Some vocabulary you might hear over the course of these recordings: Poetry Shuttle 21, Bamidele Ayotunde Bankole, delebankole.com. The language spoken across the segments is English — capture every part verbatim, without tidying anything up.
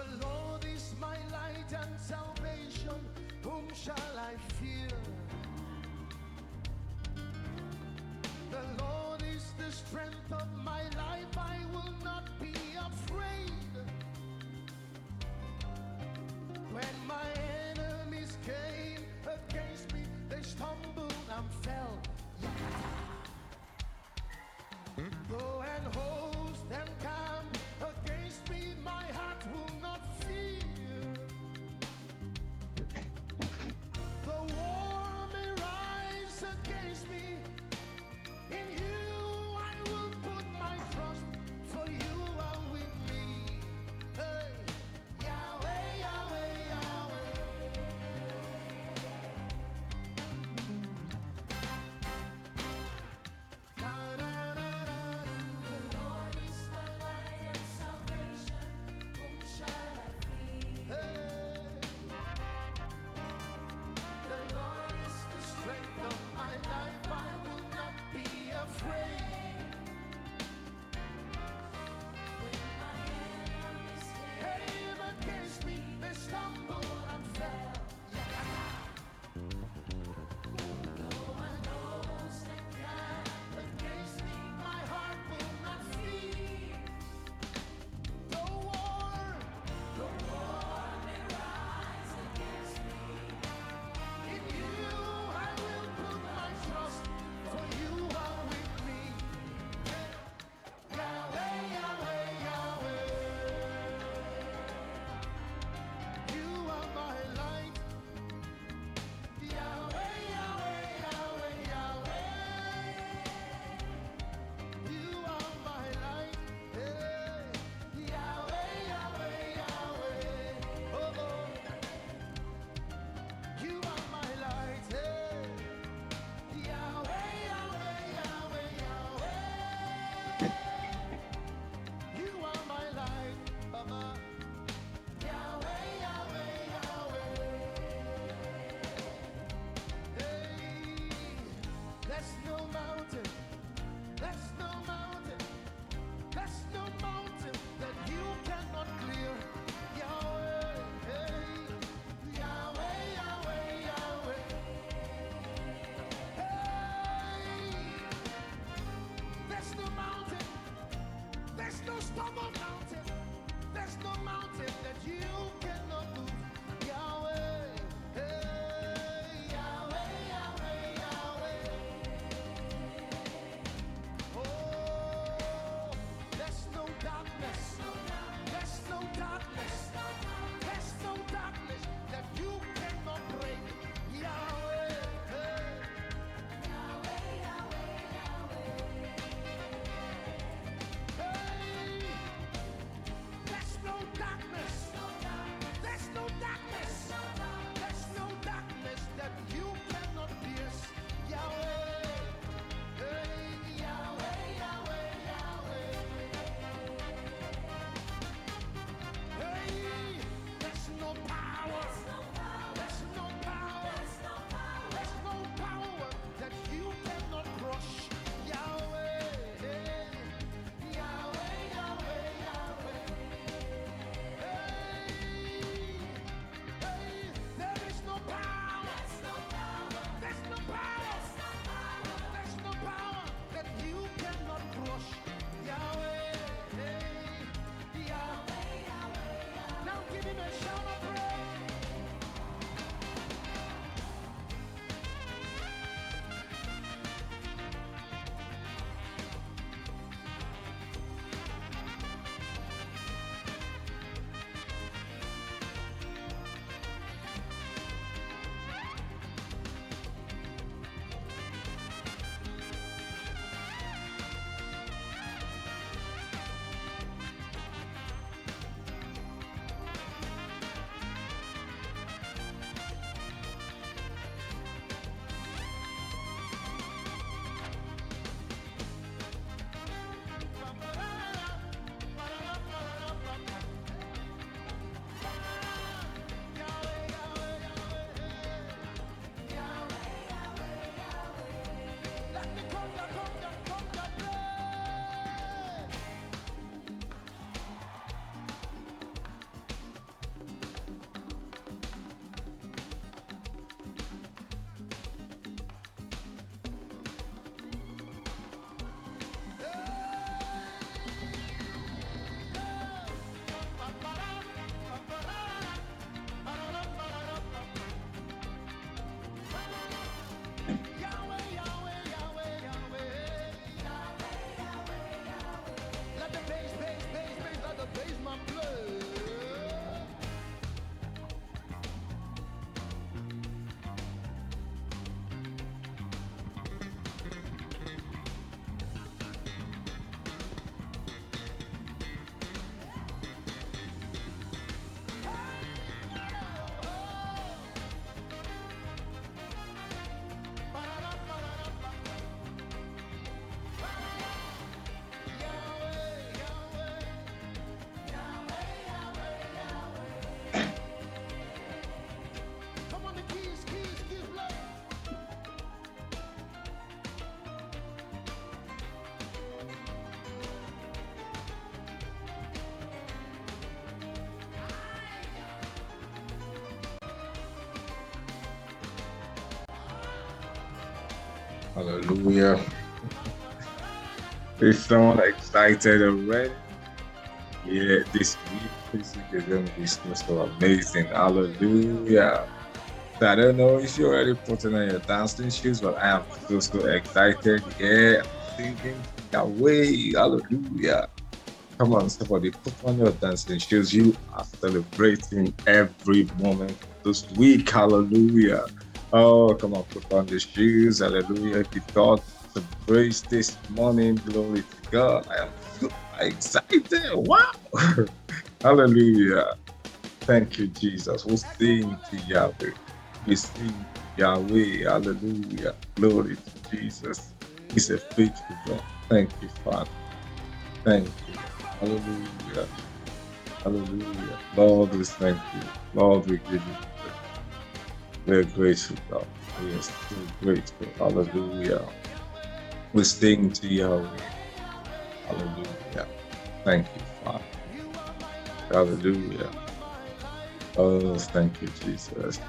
The Lord is my light and salvation, whom shall I fear? The Lord is the strength of my life, I will not be afraid. When my enemies came against me, they stumbled and fell. Go and host them camp against me, my heart will not fear. The war may rise against me, in you I will put my trust, for you are with me. Hey. Yahweh, Yahweh, Yahweh. Na, na, na, na, na. Hallelujah. Is someone excited already? Yeah, this week, this week is going to be so amazing. Hallelujah. So I don't know if you're already putting on your dancing shoes, but I am so, so excited. Yeah, I'm thinking away. Hallelujah. Come on, somebody, put on your dancing shoes. You are celebrating every moment this week. Hallelujah. Oh, come on, put on the shoes. Hallelujah. Give God the praise this morning. Glory to God. I am so excited. Wow. Hallelujah. Thank you, Jesus. We'll sing to Yahweh. We sing Yahweh. Hallelujah. Glory to Jesus. He's a faithful God. Thank you, Father. Thank you. Hallelujah. Hallelujah. Lord, we thank you. Lord, we give you praise. We are grateful, God. We are so grateful. Hallelujah. We sing to Yahweh. Hallelujah. Thank you, Father. Hallelujah. Oh, thank you, Jesus.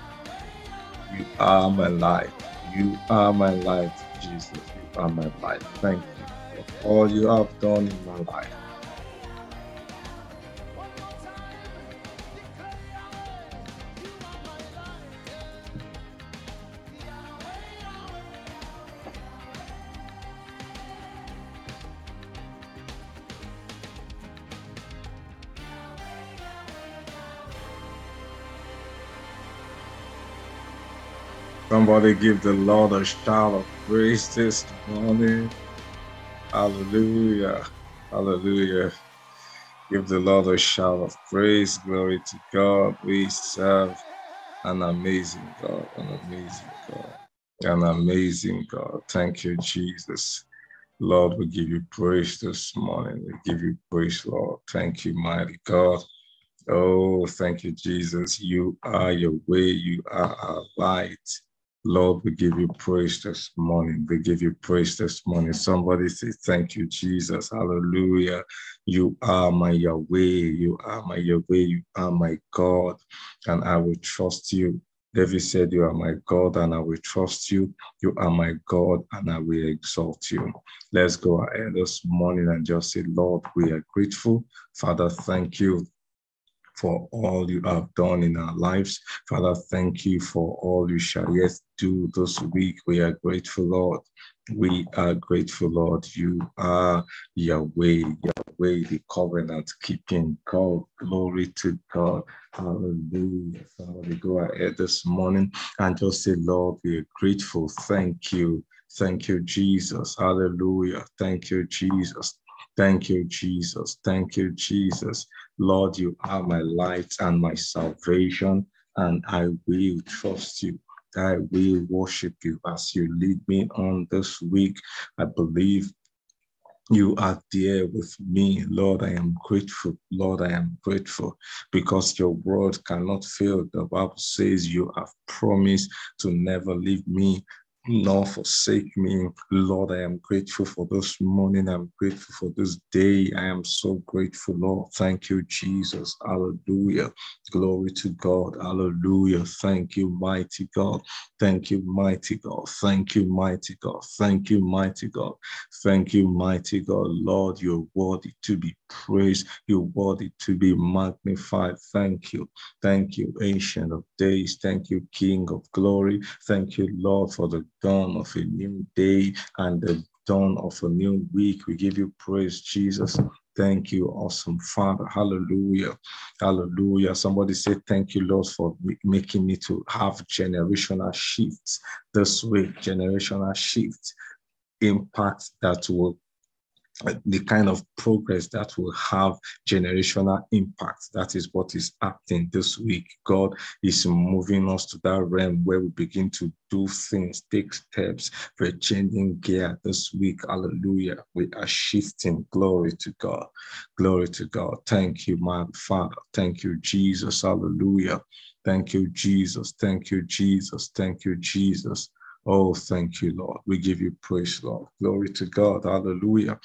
You are my life. You are my life, Jesus. You are my life. Thank you for all you have done in my life. Somebody give the Lord a shout of praise this morning. Hallelujah. Hallelujah. Give the Lord a shout of praise. Glory to God. We serve an amazing God, an amazing God, an amazing God. Thank you, Jesus. Lord, we give you praise this morning. We give you praise, Lord. Thank you, mighty God. Oh, thank you, Jesus. You are your way. You are our light. Lord, we give you praise this morning. We give you praise this morning. Somebody say, thank you, Jesus. Hallelujah. You are my Yahweh. You are my Yahweh. You are my God, and I will trust you. David said, you are my God, and I will trust you. You are my God, and I will exalt you. Let's go ahead this morning and just say, Lord, we are grateful. Father, thank you for all you have done in our lives. Father, thank you for all you shall yet do this week. We are grateful, Lord. We are grateful, Lord. You are Yahweh, Yahweh, the covenant keeping God. Glory to God. Hallelujah. Father, go ahead this morning and just say, Lord, we are grateful. Thank you. Thank you, Jesus. Hallelujah. Thank you, Jesus. Thank you, Jesus. Thank you, Jesus. Lord, you are my light and my salvation, and I will trust you. I will worship you as you lead me on this week. I believe you are there with me. Lord, I am grateful. Lord, I am grateful because your word cannot fail. The Bible says you have promised to never leave me nor forsake me. Lord, I am grateful for this morning. I'm grateful for this day. I am so grateful, Lord. Thank you, Jesus. Hallelujah. Glory to God. Hallelujah. Thank you, mighty God. Thank you, mighty God. Thank you, mighty God. Thank you, mighty God. Thank you, mighty God. Lord, you're worthy to be praised. You're worthy to be magnified. Thank you. Thank you, Ancient of Days. Thank you, King of Glory. Thank you, Lord, for the dawn of a new day and the dawn of a new week. We give you praise, Jesus. Thank you, awesome Father. Hallelujah. Hallelujah. Somebody say, thank you, Lord, for making me to have generational shifts this week, generational shifts, impact that will, the kind of progress that will have generational impact. That is what is happening this week. God is moving us to that realm where we begin to do things, take steps. We're changing gear this week. Hallelujah. We are shifting. Glory to God. Glory to God. Thank you, my Father. Thank you, Jesus. Hallelujah. Thank you, Jesus. Thank you, Jesus. Thank you, Jesus. Oh, thank you, Lord. We give you praise, Lord. Glory to God. Hallelujah.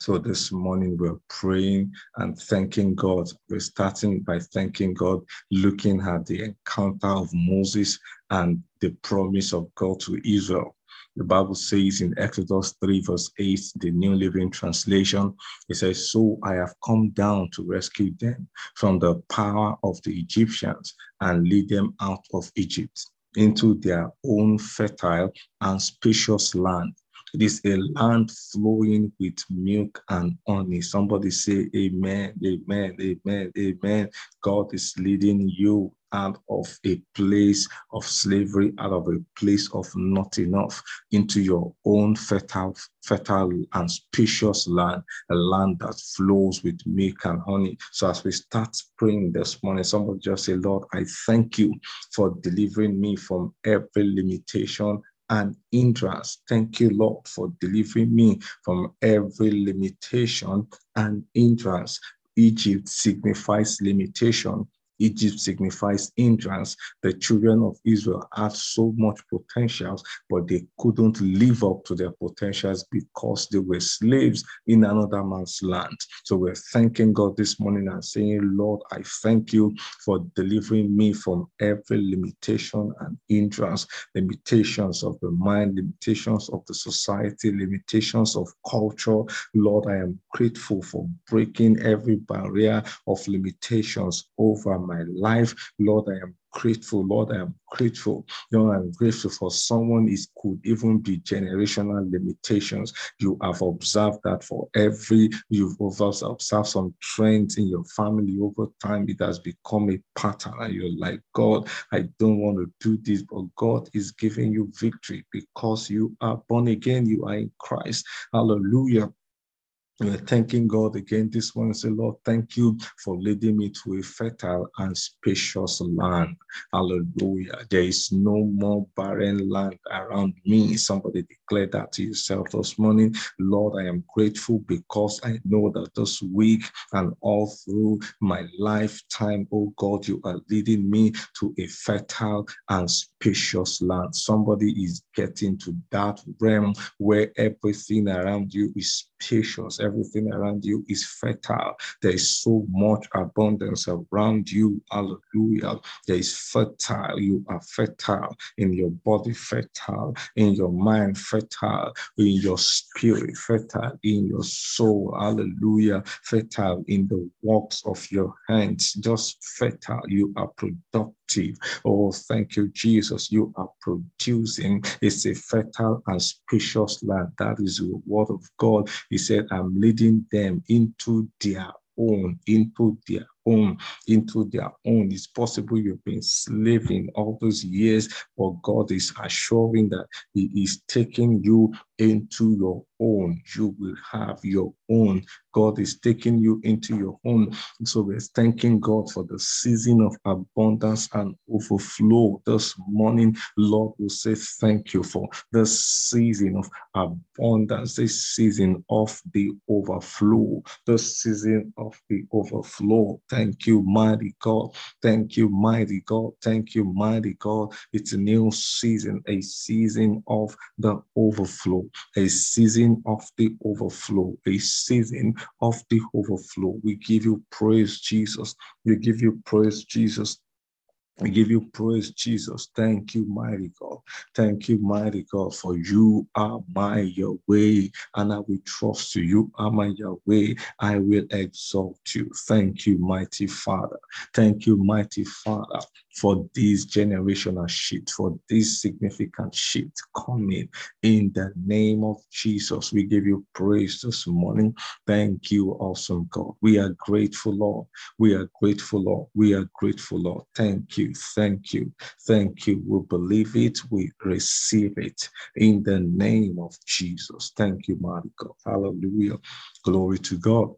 So this morning we're praying and thanking God. We're starting by thanking God, looking at the encounter of Moses and the promise of God to Israel. The Bible says in Exodus three verse eight, the New Living Translation, it says, "So I have come down to rescue them from the power of the Egyptians and lead them out of Egypt into their own fertile and spacious land. It is a land flowing with milk and honey." Somebody say amen, amen, amen, amen. God is leading you out of a place of slavery, out of a place of not enough, into your own fertile, fertile and spacious land, a land that flows with milk and honey. So as we start praying this morning, somebody just say, "Lord, I thank you for delivering me from every limitation and hindrance. Thank you, Lord, for delivering me from every limitation and hindrance." Egypt signifies limitation. Egypt signifies hindrance. The children of Israel had so much potentials, but they couldn't live up to their potentials because they were slaves in another man's land. So we're thanking God this morning and saying, "Lord, I thank you for delivering me from every limitation and hindrance," limitations of the mind, limitations of the society, limitations of culture. Lord, I am grateful for breaking every barrier of limitations over my life. Lord, I am grateful. Lord, I am grateful. Lord, I'm grateful for someone. It could even be generational limitations. You have observed that for every, you've observed some trends in your family over time. It has become a pattern. And you're like, "God, I don't want to do this," but God is giving you victory because you are born again. You are in Christ. Hallelujah. We're thanking God again this morning. Say, "Lord, thank you for leading me to a fertile and spacious land." Hallelujah. There is no more barren land around me. Somebody declare that to yourself this morning. "Lord, I am grateful because I know that this week and all through my lifetime, oh God, you are leading me to a fertile and spacious land." Somebody is getting to that realm where everything around you is spacious. Everything around you is fertile. There is so much abundance around you. Hallelujah. There is fertile. You are fertile in your body, fertile in your mind, fertile in your spirit, fertile in your soul. Hallelujah. Fertile in the works of your hands. Just fertile. You are productive. Oh, thank you, Jesus. You are producing. It's a fertile and spacious land. That is the word of God. He said, "I'm leading them into their own, into their own, into their own." It's possible you've been slaving all those years, but God is assuring that He is taking you into your own. You will have your own. God is taking you into your own. So we're thanking God for the season of abundance and overflow this morning. Lord, we say thank you for the season of abundance, this season of the overflow, the season of the overflow. Thank you, mighty God. Thank you, mighty God. Thank you, mighty God. It's a new season, a season of the overflow, a season of the overflow, a season of the overflow. We give you praise, Jesus. We give you praise, Jesus. We give you praise, Jesus. Thank you, mighty God. Thank you, mighty God, for you are my Yahweh, and I will trust you. You are my Yahweh. I will exalt you. Thank you, mighty Father. Thank you, mighty Father, for this generational shift, for this significant shift coming in the name of Jesus. We give you praise this morning. Thank you, awesome God. We are grateful, Lord. We are grateful, Lord. We are grateful, Lord. Thank you. Thank you. Thank you. We believe it. We receive it in the name of Jesus. Thank you, mighty God. Hallelujah. Glory to God.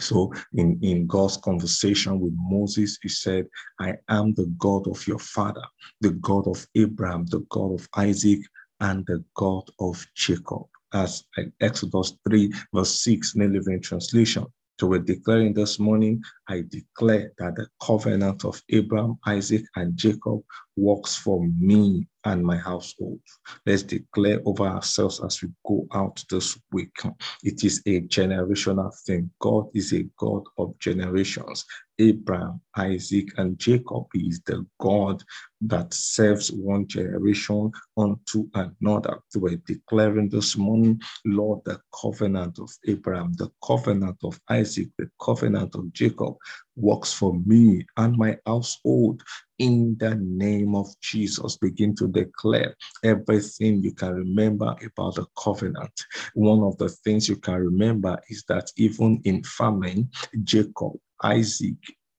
So in, in God's conversation with Moses, he said, "I am the God of your father, the God of Abraham, the God of Isaac, and the God of Jacob." As Exodus three, verse six, New Living Translation. So we're declaring this morning, "I declare that the covenant of Abraham, Isaac, and Jacob works for me. and my household. Let's declare over ourselves as we go out this week. It is a generational thing. God is a God of generations. Abraham, Isaac, and Jacob is the God that serves one generation unto another. So we're declaring this morning, Lord, the covenant of Abraham, the covenant of Isaac, the covenant of Jacob works for me and my household. In the name of Jesus, begin to declare everything you can remember about the covenant. One of the things you can remember is that even in famine, Jacob, Isaac,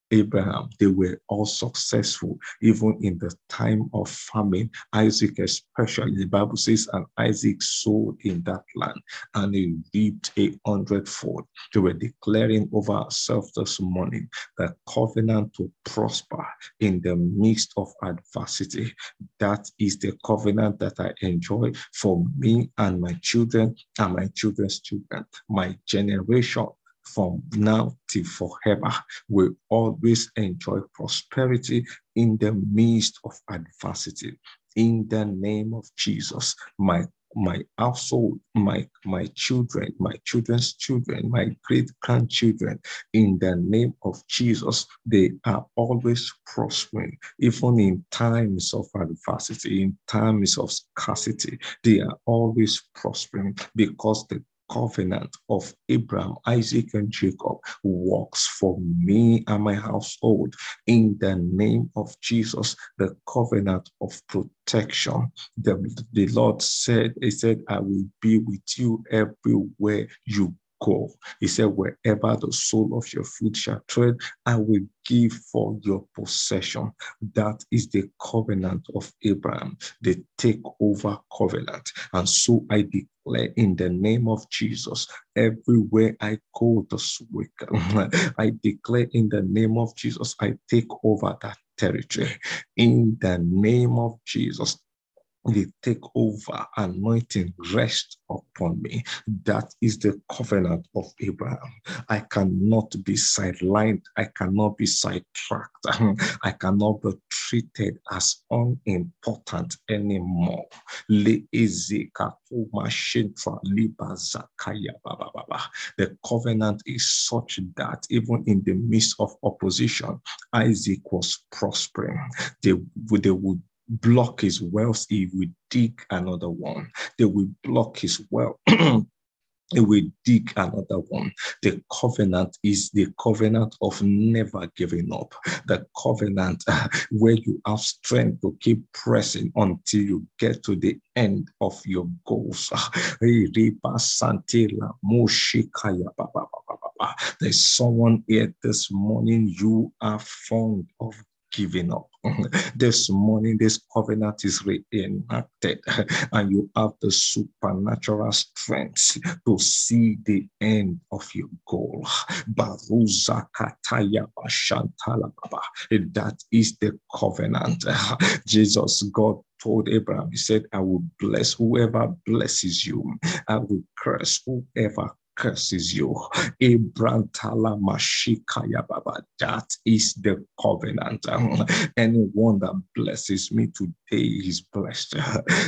Abraham, they were all successful, even in the time of famine. Isaac especially, the Bible says, and Isaac sowed in that land, and he reaped a hundredfold. They were declaring over ourselves this morning the covenant to prosper in the midst of adversity. That is the covenant that I enjoy for me and my children and my children's children, my generation. From now till forever, we always enjoy prosperity in the midst of adversity. In the name of Jesus, my my household, my, my children, my children's children, my great-grandchildren, in the name of Jesus, they are always prospering. Even in times of adversity, in times of scarcity, they are always prospering because the covenant of Abraham, Isaac, and Jacob works for me and my household. In the name of Jesus, the covenant of protection. The, the Lord said, he said, I will be with you everywhere you go. He said, wherever the sole of your foot shall tread, I will give for your possession. That is the covenant of Abraham, the takeover covenant. And so I declare in the name of Jesus, everywhere I go this week, I declare in the name of Jesus, I take over that territory. In the name of Jesus, the takeover anointing rests upon me. That is the covenant of Abraham. I cannot be sidelined. I cannot be sidetracked. I cannot be treated as unimportant anymore. The covenant is such that even in the midst of opposition, Isaac was prospering. They, they would block his wealth, he will dig another one. They will block his wealth. They will dig another one. The covenant is the covenant of never giving up. The covenant where you have strength to keep pressing until you get to the end of your goals. There's someone here this morning, you are fond of giving up. This morning, this covenant is reenacted, and you have the supernatural strength to see the end of your goal. That is the covenant. Jesus, God, told Abraham, he said, I will bless whoever blesses you. I will curse whoever curses you. That is the covenant. Anyone that blesses me today is blessed.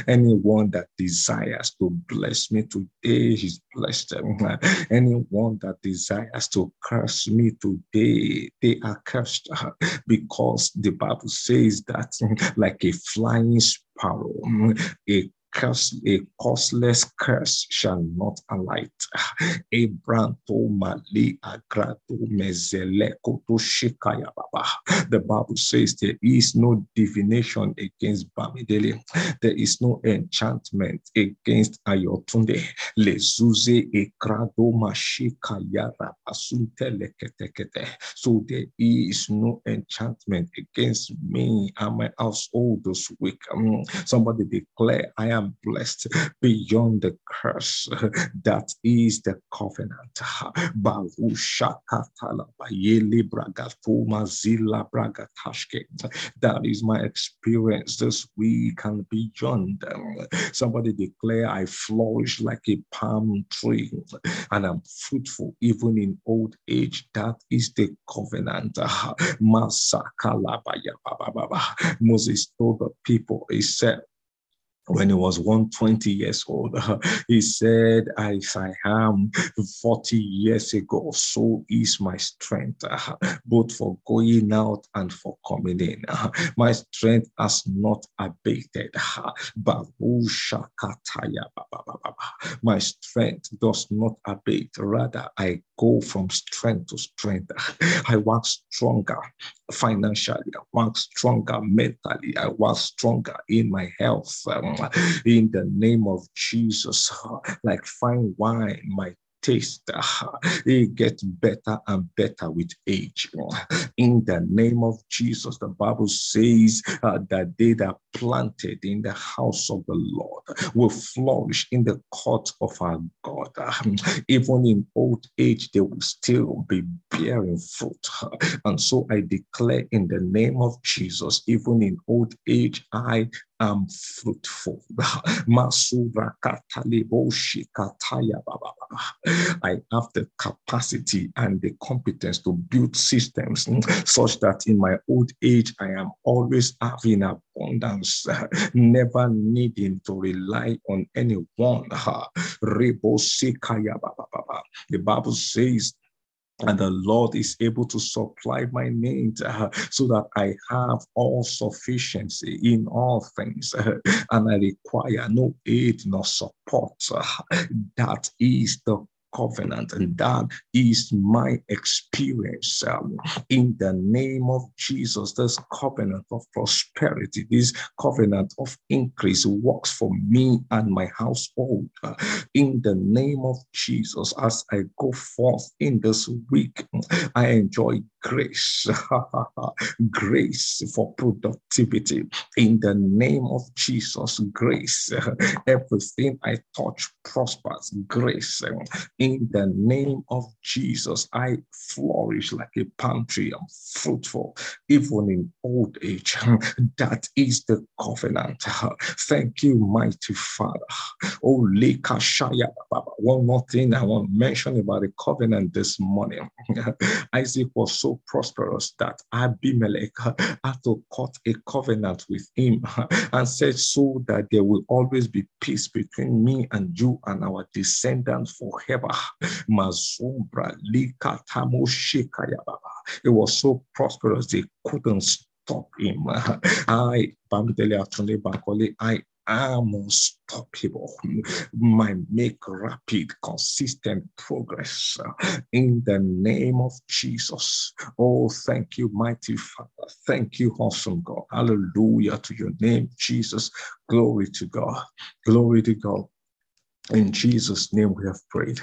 Anyone that desires to bless me today is blessed. Anyone that desires to curse me today, they are cursed, because the Bible says that like a flying sparrow, a curse, a causeless curse shall not alight. The Bible says there is no divination against Bamidele. There is no enchantment against Ayotunde. So there is no enchantment against me and my household this week. Somebody declare, I am am blessed beyond the curse. That is the covenant. That is my experience this week and beyond. Somebody declare, I flourish like a palm tree and I'm fruitful even in old age. That is the covenant. Moses told the people, he said, when he was one hundred twenty years old. He said, as I am forty years ago, so is my strength, both for going out and for coming in. My strength has not abated. My strength does not abate. Rather, I go from strength to strength. I work stronger financially. I work stronger mentally. I work stronger in my health. Um, in the name of Jesus, like fine wine, my taste, it gets better and better with age. In the name of Jesus, the Bible says uh, that they that planted in the house of the Lord will flourish in the court of our God. Um, even in old age, they will still be bearing fruit. And so I declare in the name of Jesus, even in old age, I am fruitful. I have the capacity and the competence to build systems such that in my old age, I am always having abundance, never needing to rely on anyone. The Bible says, and the Lord is able to supply my needs uh, so that I have all sufficiency in all things. Uh, and I require no aid nor support. Uh, that is the covenant, and that is my experience. Um, in the name of Jesus, this covenant of prosperity, this covenant of increase works for me and my household. Uh, in the name of Jesus, as I go forth in this week, I enjoy grace, grace for productivity. In the name of Jesus, grace. Everything I touch prospers, grace. In the name of Jesus, I flourish like a palm tree. I'm fruitful, even in old age. That is the covenant. Thank you, mighty Father. Oh, Lekashaya. One more thing I want to mention about the covenant this morning. Isaac was so prosperous that Abimelech had to cut a covenant with him and said, so that there will always be peace between me and you and our descendants forever. It was so prosperous they couldn't stop him. I, Bamidele Ayotunde Bankole, I am unstoppable. My make rapid, consistent progress in the name of Jesus. Oh, thank you, mighty Father. Thank you, awesome God. Hallelujah to your name, Jesus. Glory to God. Glory to God. In Jesus' name we have prayed.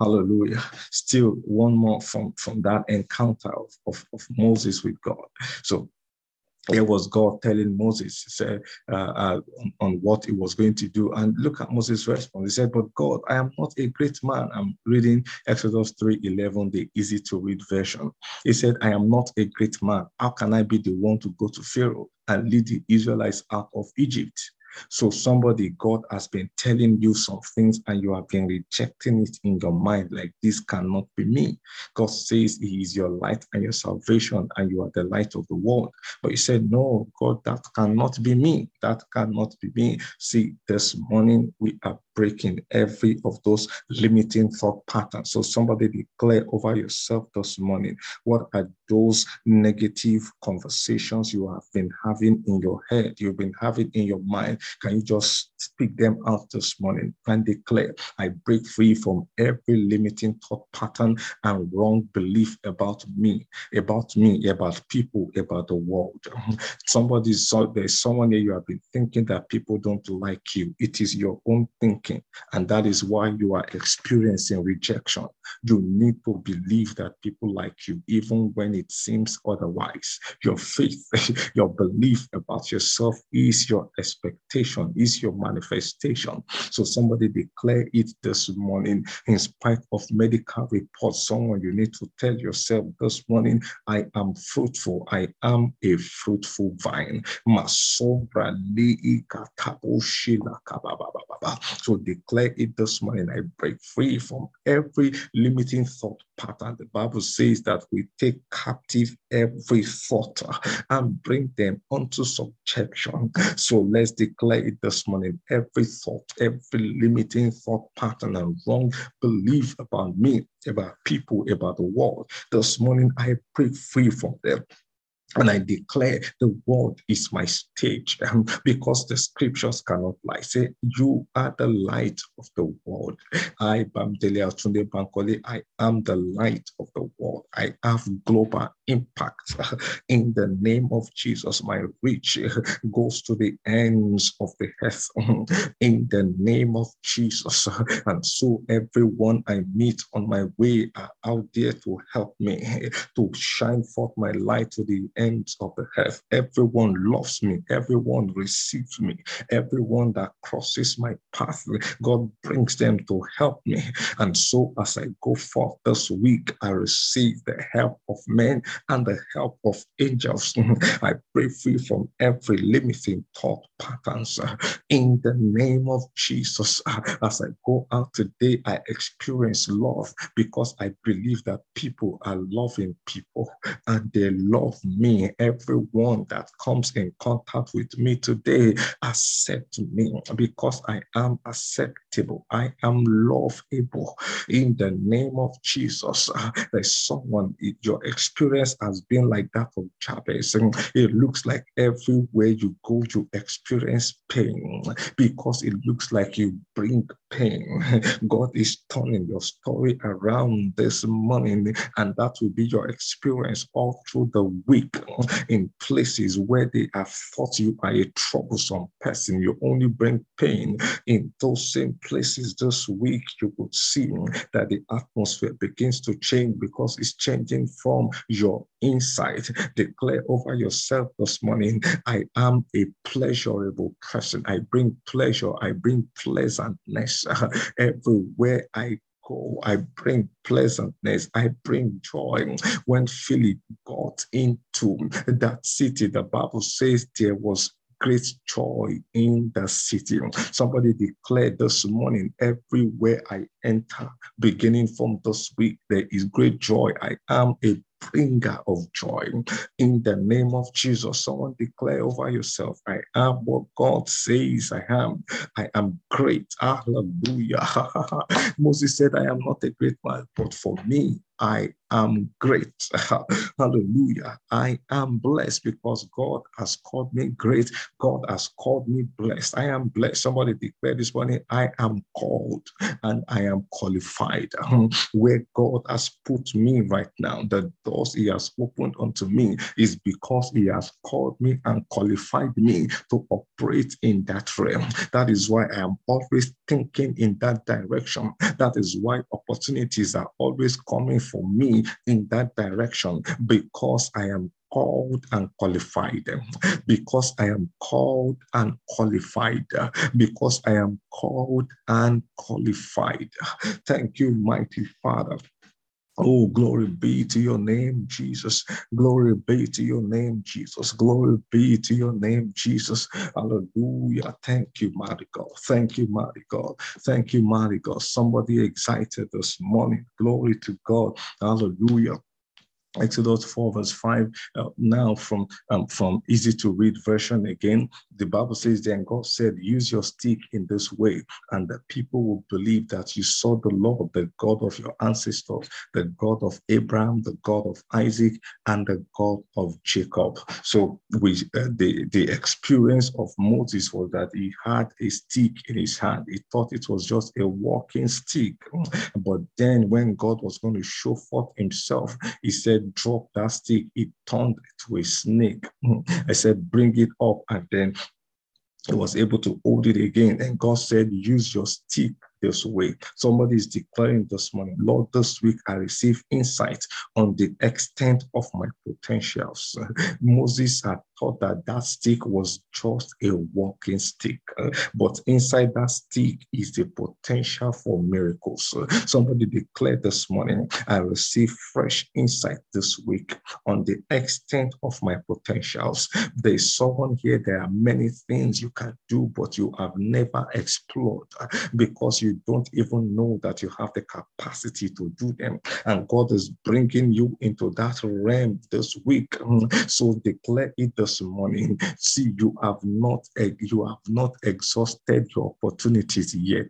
Hallelujah. Still one more from, from that encounter of, of, of Moses with God. So it was God telling Moses say, uh, uh, on, on what he was going to do. And look at Moses' response. He said, but God, I am not a great man. I'm reading Exodus three eleven, the easy to read version. He said, I am not a great man. How can I be the one to go to Pharaoh and lead the Israelites out of Egypt? So somebody, God has been telling you some things and you have been rejecting it in your mind, like this cannot be me. God says he is your light and your salvation and you are the light of the world. But you said, no, God, that cannot be me. That cannot be me. See, this morning we are breaking every of those limiting thought patterns. So somebody declare over yourself this morning, what are those negative conversations you have been having in your head, you've been having in your mind? Can you just speak them out this morning and declare, I break free from every limiting thought pattern and wrong belief about me, about me, about people, about the world. Somebody saw, there's someone here, you have been thinking that people don't like you. It is your own thinking. And that is why you are experiencing rejection. You need to believe that people like you, even when it seems otherwise. Your faith, your belief about yourself is your expectation, is your manifestation. So somebody declare it this morning. In spite of medical reports, someone, you need to tell yourself this morning, I am fruitful. I am a fruitful vine. So to declare it this morning. I break free from every limiting thought pattern. The Bible says that we take captive every thought and bring them unto subjection. So let's declare it this morning. Every thought, every limiting thought pattern and wrong belief about me, about people, about the world, this morning I break free from them. And I declare the world is my stage, um, because the scriptures cannot lie. Say, you are the light of the world. I, Bamidele Ayotunde Bankole, I am the light of the world. I have global impact. In the name of Jesus, my reach goes to the ends of the earth. In the name of Jesus. And so everyone I meet on my way are out there to help me, to shine forth my light to the end of the earth. Everyone loves me. Everyone receives me. Everyone that crosses my path, God brings them to help me. And so as I go forth this week, I receive the help of men and the help of angels. I break free from every limiting thought patterns. In the name of Jesus, as I go out today, I experience love because I believe that people are loving people and they love me. Everyone that comes in contact with me today, accept me because I am acceptable. I am loveable. In the name of Jesus, there's someone, your experience has been like that of Jabez. It looks like everywhere you go, you experience pain because it looks like you bring pain. God is turning your story around this morning, and that will be your experience all through the week. In places where they have thought you are a troublesome person, you only bring pain. In those same places this week, you could see that the atmosphere begins to change because it's changing from your inside. Declare over yourself this morning, I am a pleasurable person. I bring pleasure. I bring pleasantness everywhere I go. I bring pleasantness. I bring joy. When Philip got into that city, the Bible says there was great joy in the city. Somebody declared this morning, everywhere I enter, beginning from this week, there is great joy. I am a bringer of joy. In the name of Jesus, someone declare over yourself, I am what God says I am. I am great. Hallelujah. Moses said, I am not a great man, but for me, I am great. Hallelujah. I am blessed because God has called me great. God has called me blessed. I am blessed. Somebody declared this morning, I am called and I am qualified. Where God has put me right now, the doors he has opened unto me is because he has called me and qualified me to operate in that realm. That is why I am always thinking in that direction. That is why opportunities are always coming for me in that direction, because I am called and qualified, because I am called and qualified, because I am called and qualified. Thank you, mighty Father. Oh, glory be to your name, Jesus. Glory be to your name, Jesus. Glory be to your name, Jesus. Hallelujah. Thank you, mighty God. Thank you, mighty God. Thank you, mighty God. Somebody excited this morning. Glory to God. Hallelujah. Exodus four verse five, uh, now from, um, from easy to read version again, the Bible says, then God said, use your stick in this way, and the people will believe that you saw the Lord, the God of your ancestors, the God of Abraham, the God of Isaac, and the God of Jacob. So we, uh, the, the experience of Moses was that he had a stick in his hand. He thought it was just a walking stick. But then when God was going to show forth himself, he said, drop that stick. It turned to a snake. I said, bring it up. And then he was able to hold it again. And God said, use your stick this way. Somebody is declaring this morning, Lord, this week I receive insight on the extent of my potentials. Moses had thought that that stick was just a walking stick, uh, but inside that stick is the potential for miracles. Uh, somebody declared this morning, I receive fresh insight this week on the extent of my potentials. There is someone here, there are many things you can do, but you have never explored because you don't even know that you have the capacity to do them. And God is bringing you into that realm this week. So declare it this morning. See, you have not you have not exhausted your opportunities yet.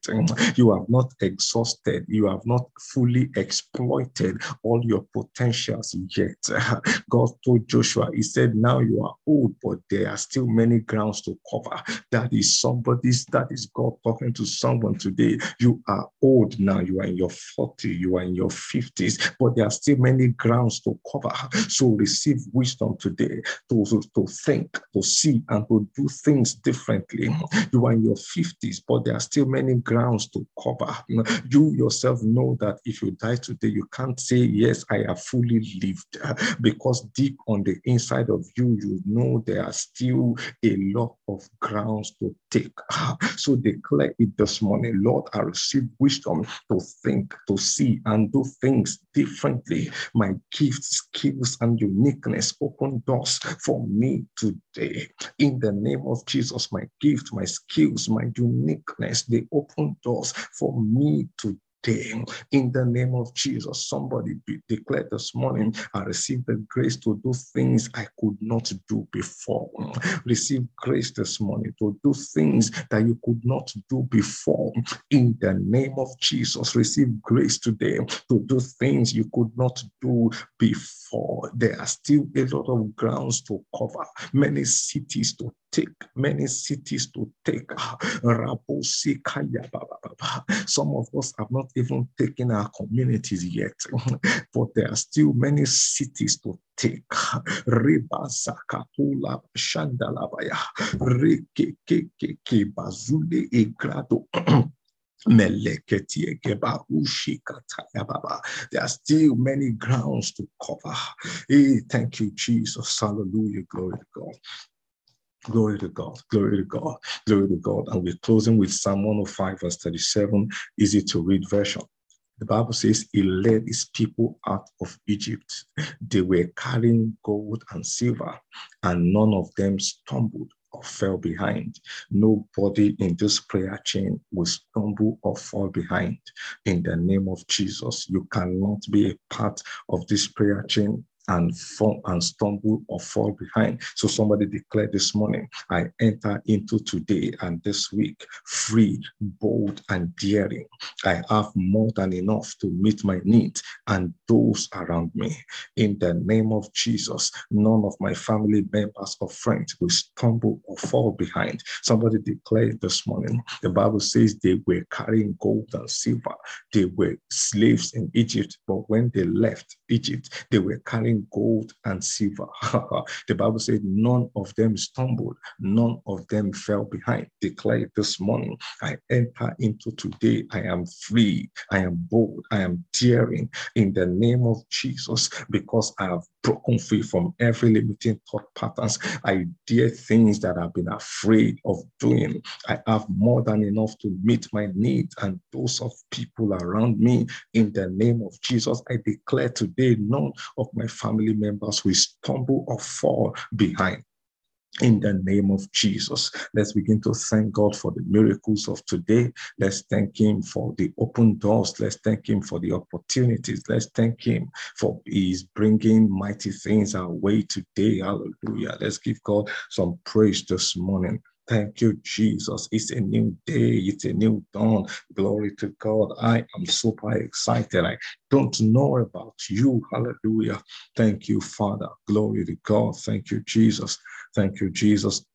You have not exhausted, you have not fully exploited all your potentials yet. God told Joshua, he said, now you are old, but there are still many grounds to cover. That is somebody's, that is God talking to someone today. You are old now, you are in your forties, you are in your fifties, but there are still many grounds to cover. So receive wisdom today to, to, to think, to see, and to do things differently. You are in your fifties, but there are still many grounds to cover. You yourself know that if you die today, you can't say, yes, I have fully lived, because deep on the inside of you, you know there are still a lot of grounds to take. So declare it this morning, Lord, I receive wisdom to think, to see, and do things differently. My gifts, skills, and uniqueness open doors for me today. In the name of Jesus, my gift, my skills, my uniqueness, they open doors for me today. In the name of Jesus, somebody declared this morning, I received the grace to do things I could not do before. Receive grace this morning to do things that you could not do before. In the name of Jesus, receive grace today to do things you could not do before. There are still a lot of grounds to cover, many cities to take, many cities to take. Some of us have not even taken our communities yet, but there are still many cities to take. There are still many grounds to cover. Hey, thank you, Jesus. Hallelujah. Glory to God. Glory to God, glory to God, glory to God. And we're closing with Psalm one oh five, verse thirty-seven, easy to read version. The Bible says, he led his people out of Egypt. They were carrying gold and silver, and none of them stumbled or fell behind. Nobody in this prayer chain will stumble or fall behind. In the name of Jesus, you cannot be a part of this prayer chain and fall and stumble or fall behind. So somebody declared this morning, I enter into today and this week free, bold, and daring. I have more than enough to meet my needs and those around me. In the name of Jesus, none of my family members or friends will stumble or fall behind. Somebody declared this morning, the Bible says they were carrying gold and silver. They were slaves in Egypt, but when they left Egypt, they were carrying gold and silver. The Bible said none of them stumbled, none of them fell behind. Declare this morning, I enter into today, I am free, I am bold, I am daring in the name of Jesus, because I have broken free from every limiting thought patterns. I dare things that I've been afraid of doing. I have more than enough to meet my needs and those of people around me. In the name of Jesus, I declare today, none of my family members will stumble or fall behind. In the name of Jesus, let's begin to thank God for the miracles of today. Let's thank him for the open doors. Let's thank him for the opportunities. Let's thank him for he's bringing mighty things our way today. Hallelujah. Let's give God some praise this morning. Thank you, Jesus. It's a new day. It's a new dawn. Glory to God. I am super excited. I don't know about you. Hallelujah. Thank you, Father. Glory to God. Thank you, Jesus. Thank you, Jesus.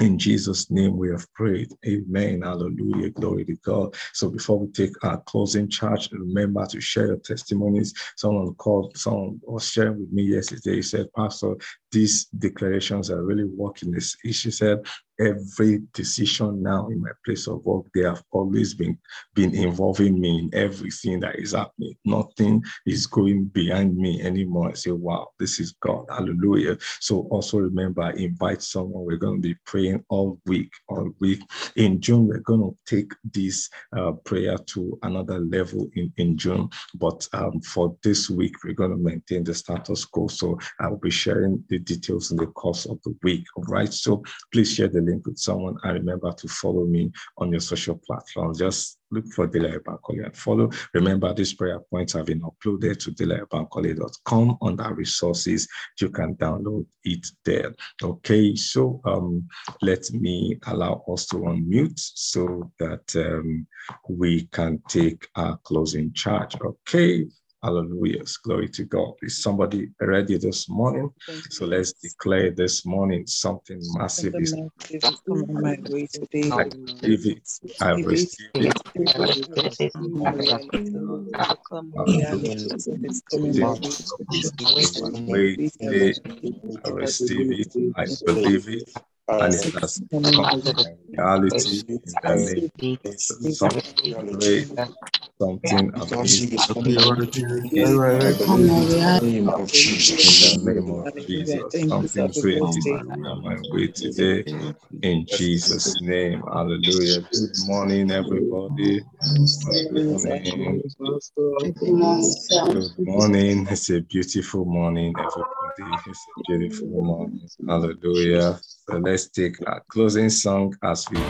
In Jesus' name we have prayed. Amen. Hallelujah. Glory to God. So before we take our closing charge, remember to share your testimonies. Someone called, someone was sharing with me yesterday. He said, Pastor, these declarations are really working. She said, every decision now in my place of work, they have always been, been involving me in everything that is happening. Nothing is going behind me anymore. I say, wow, this is God. Hallelujah. So also remember, invite someone. We're going to be praying all week, all week. In June, we're going to take this uh, prayer to another level in, in June. But um, for this week, we're going to maintain the status quo. So I'll be sharing the details in the course of the week. All right. So please share the link with someone, and remember to follow me on your social platforms. Just look for Dele Bankole and follow. Remember, these prayer points have been uploaded to dele bankole dot com under resources. You can download it there. Okay, so um, let me allow us to unmute so that um, we can take our closing charge. Okay, hallelujah. Glory to God. Is somebody ready this morning? So let's declare this morning something massive is coming my way today. I receive it. I receive it. I receive it. I believe it. And it has become a reality in the name of Jesus. Something great, something amazing. In the name of Jesus. In the name of Jesus. Something great is on my way today. In Jesus' name. Hallelujah. Good morning, everybody. Good morning. Good morning. It's a beautiful morning, everybody. It's a beautiful morning. Hallelujah. So let's take a closing song as we... Good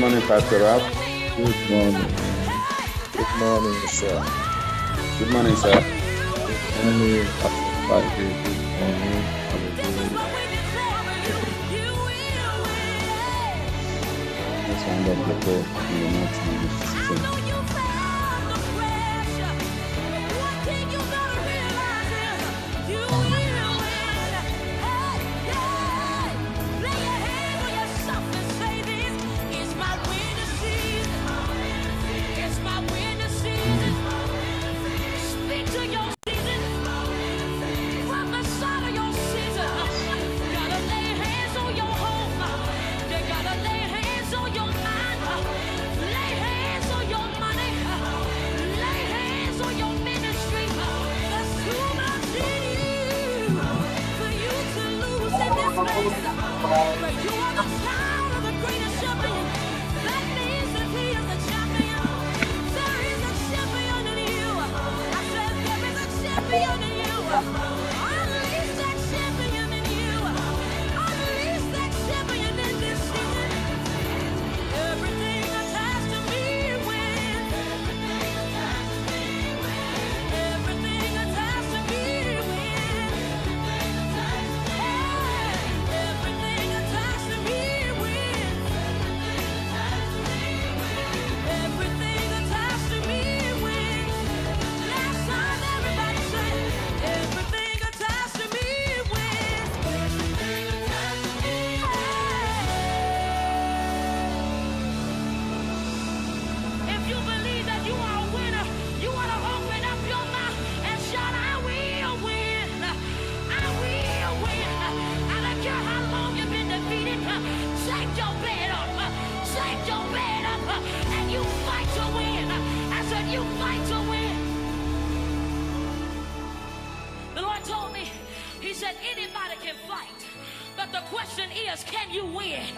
morning, Pastor Rob. Good morning. Good morning, sir. Good morning, sir. Good morning, Pastor Rob. Good morning. Under the door, you will not be seen. Speak to your season. Prophesy to your season. Gotta lay hands on your home. They gotta lay hands on your. But you are the child of the greatest champion. That means that he is the champion. There is a champion in you. I said there is a champion in you. Unleash that champion in you. Unleash that champion in this season. Everything attached to me wins. Everything attached to me wins. Everything attached to me wins. Everything attached to me wins. Last time everybody said, everything attached to me wins. Everything attached to me wins. If you believe that you are a winner, you want to open up your mouth and shout, I will win. I will win. I don't care how long you've been defeated. Shake your bed up. Shake your bed up. And you fight to win. I said you fight to win. The Lord told me, he said, anybody can fight. But the question is, can you win?